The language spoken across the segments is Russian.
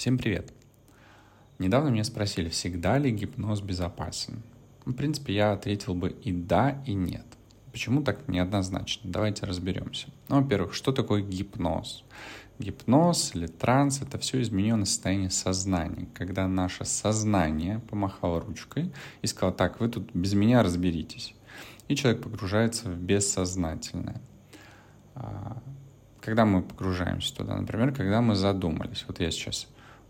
Всем привет! Недавно меня спросили, всегда ли гипноз безопасен. В принципе, я ответил бы и да, и нет. Почему так неоднозначно? Давайте разберемся. Во-первых, что такое гипноз? Гипноз или транс — это все измененное состояние сознания, когда наше сознание помахало ручкой и сказало: так, вы тут без меня разберитесь. И человек погружается в бессознательное. Когда мы погружаемся туда, например, когда мы задумались. Вот я сейчас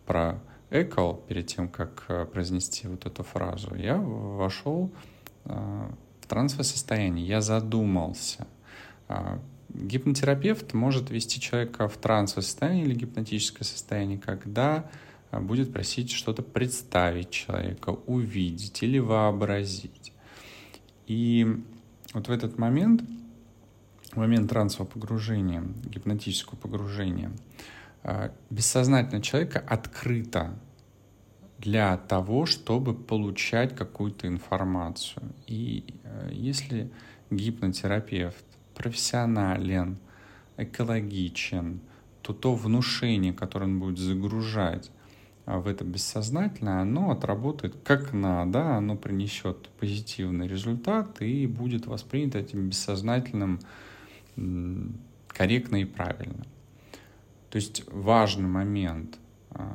про ЭКЛ, перед тем, как произнести вот эту фразу, я вошел в трансовое состояние, я задумался. Гипнотерапевт может ввести человека в трансовое состояние или гипнотическое состояние, когда будет просить что-то представить человека, увидеть или вообразить. И вот в этот момент, в момент трансового погружения, гипнотического погружения, бессознательно человека открыто для того, чтобы получать какую-то информацию. И если гипнотерапевт профессионален, экологичен, то то внушение, которое он будет загружать в это бессознательное, оно отработает как надо, оно принесет позитивный результат и будет воспринято этим бессознательным корректно и правильно. То есть важный момент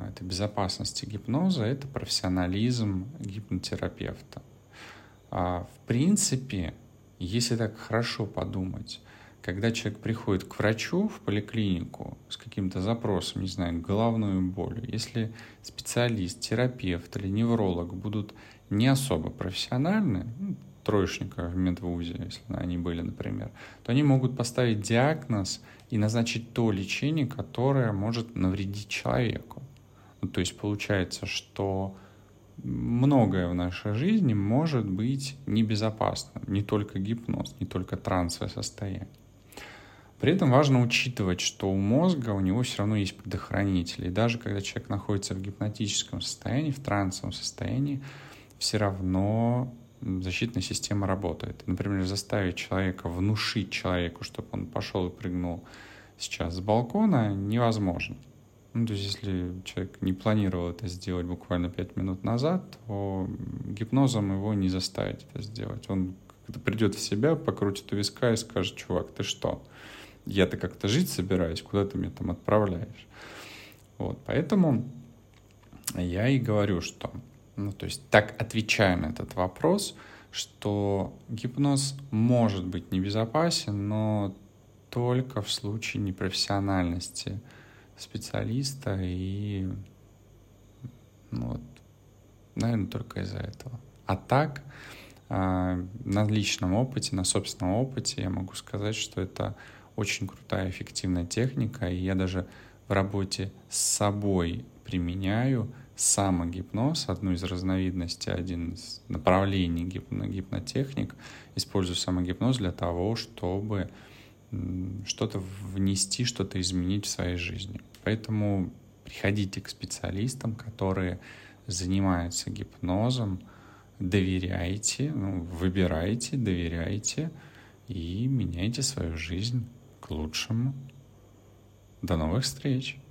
этой безопасности гипноза — это профессионализм гипнотерапевта. В принципе, если так хорошо подумать, когда человек приходит к врачу в поликлинику с каким-то запросом, не знаю, головной болью, если специалист, терапевт или невролог будут не особо профессиональны, троечника в медвузе, если они были, например, то они могут поставить диагноз и назначить то лечение, которое может навредить человеку. То есть получается, что многое в нашей жизни может быть небезопасным, не только гипноз, не только трансовое состояние. При этом важно учитывать, что у мозга, у него все равно есть предохранители. И даже когда человек находится в гипнотическом состоянии, в трансовом состоянии, все равно защитная система работает. Например, заставить человека, внушить человеку, чтобы он пошел и прыгнул сейчас с балкона, невозможно. То есть, если человек не планировал это сделать буквально 5 минут назад, то гипнозом его не заставить это сделать. Он как-то придет в себя, покрутит у виска и скажет: чувак, ты что? Я-то как-то жить собираюсь, куда ты меня там отправляешь? Вот, поэтому я и говорю, что... то есть так отвечаем на этот вопрос, что гипноз может быть небезопасен, но только в случае непрофессиональности специалиста и, наверное, только из-за этого. А так, на личном опыте, на собственном опыте я могу сказать, что это очень крутая, эффективная техника, и я даже в работе с собой применяю самогипноз, одну из разновидностей, один из направлений гипнотехник. Использую самогипноз для того, чтобы что-то внести, что-то изменить в своей жизни. Поэтому приходите к специалистам, которые занимаются гипнозом, доверяйте, выбирайте, доверяйте и меняйте свою жизнь к лучшему. До новых встреч!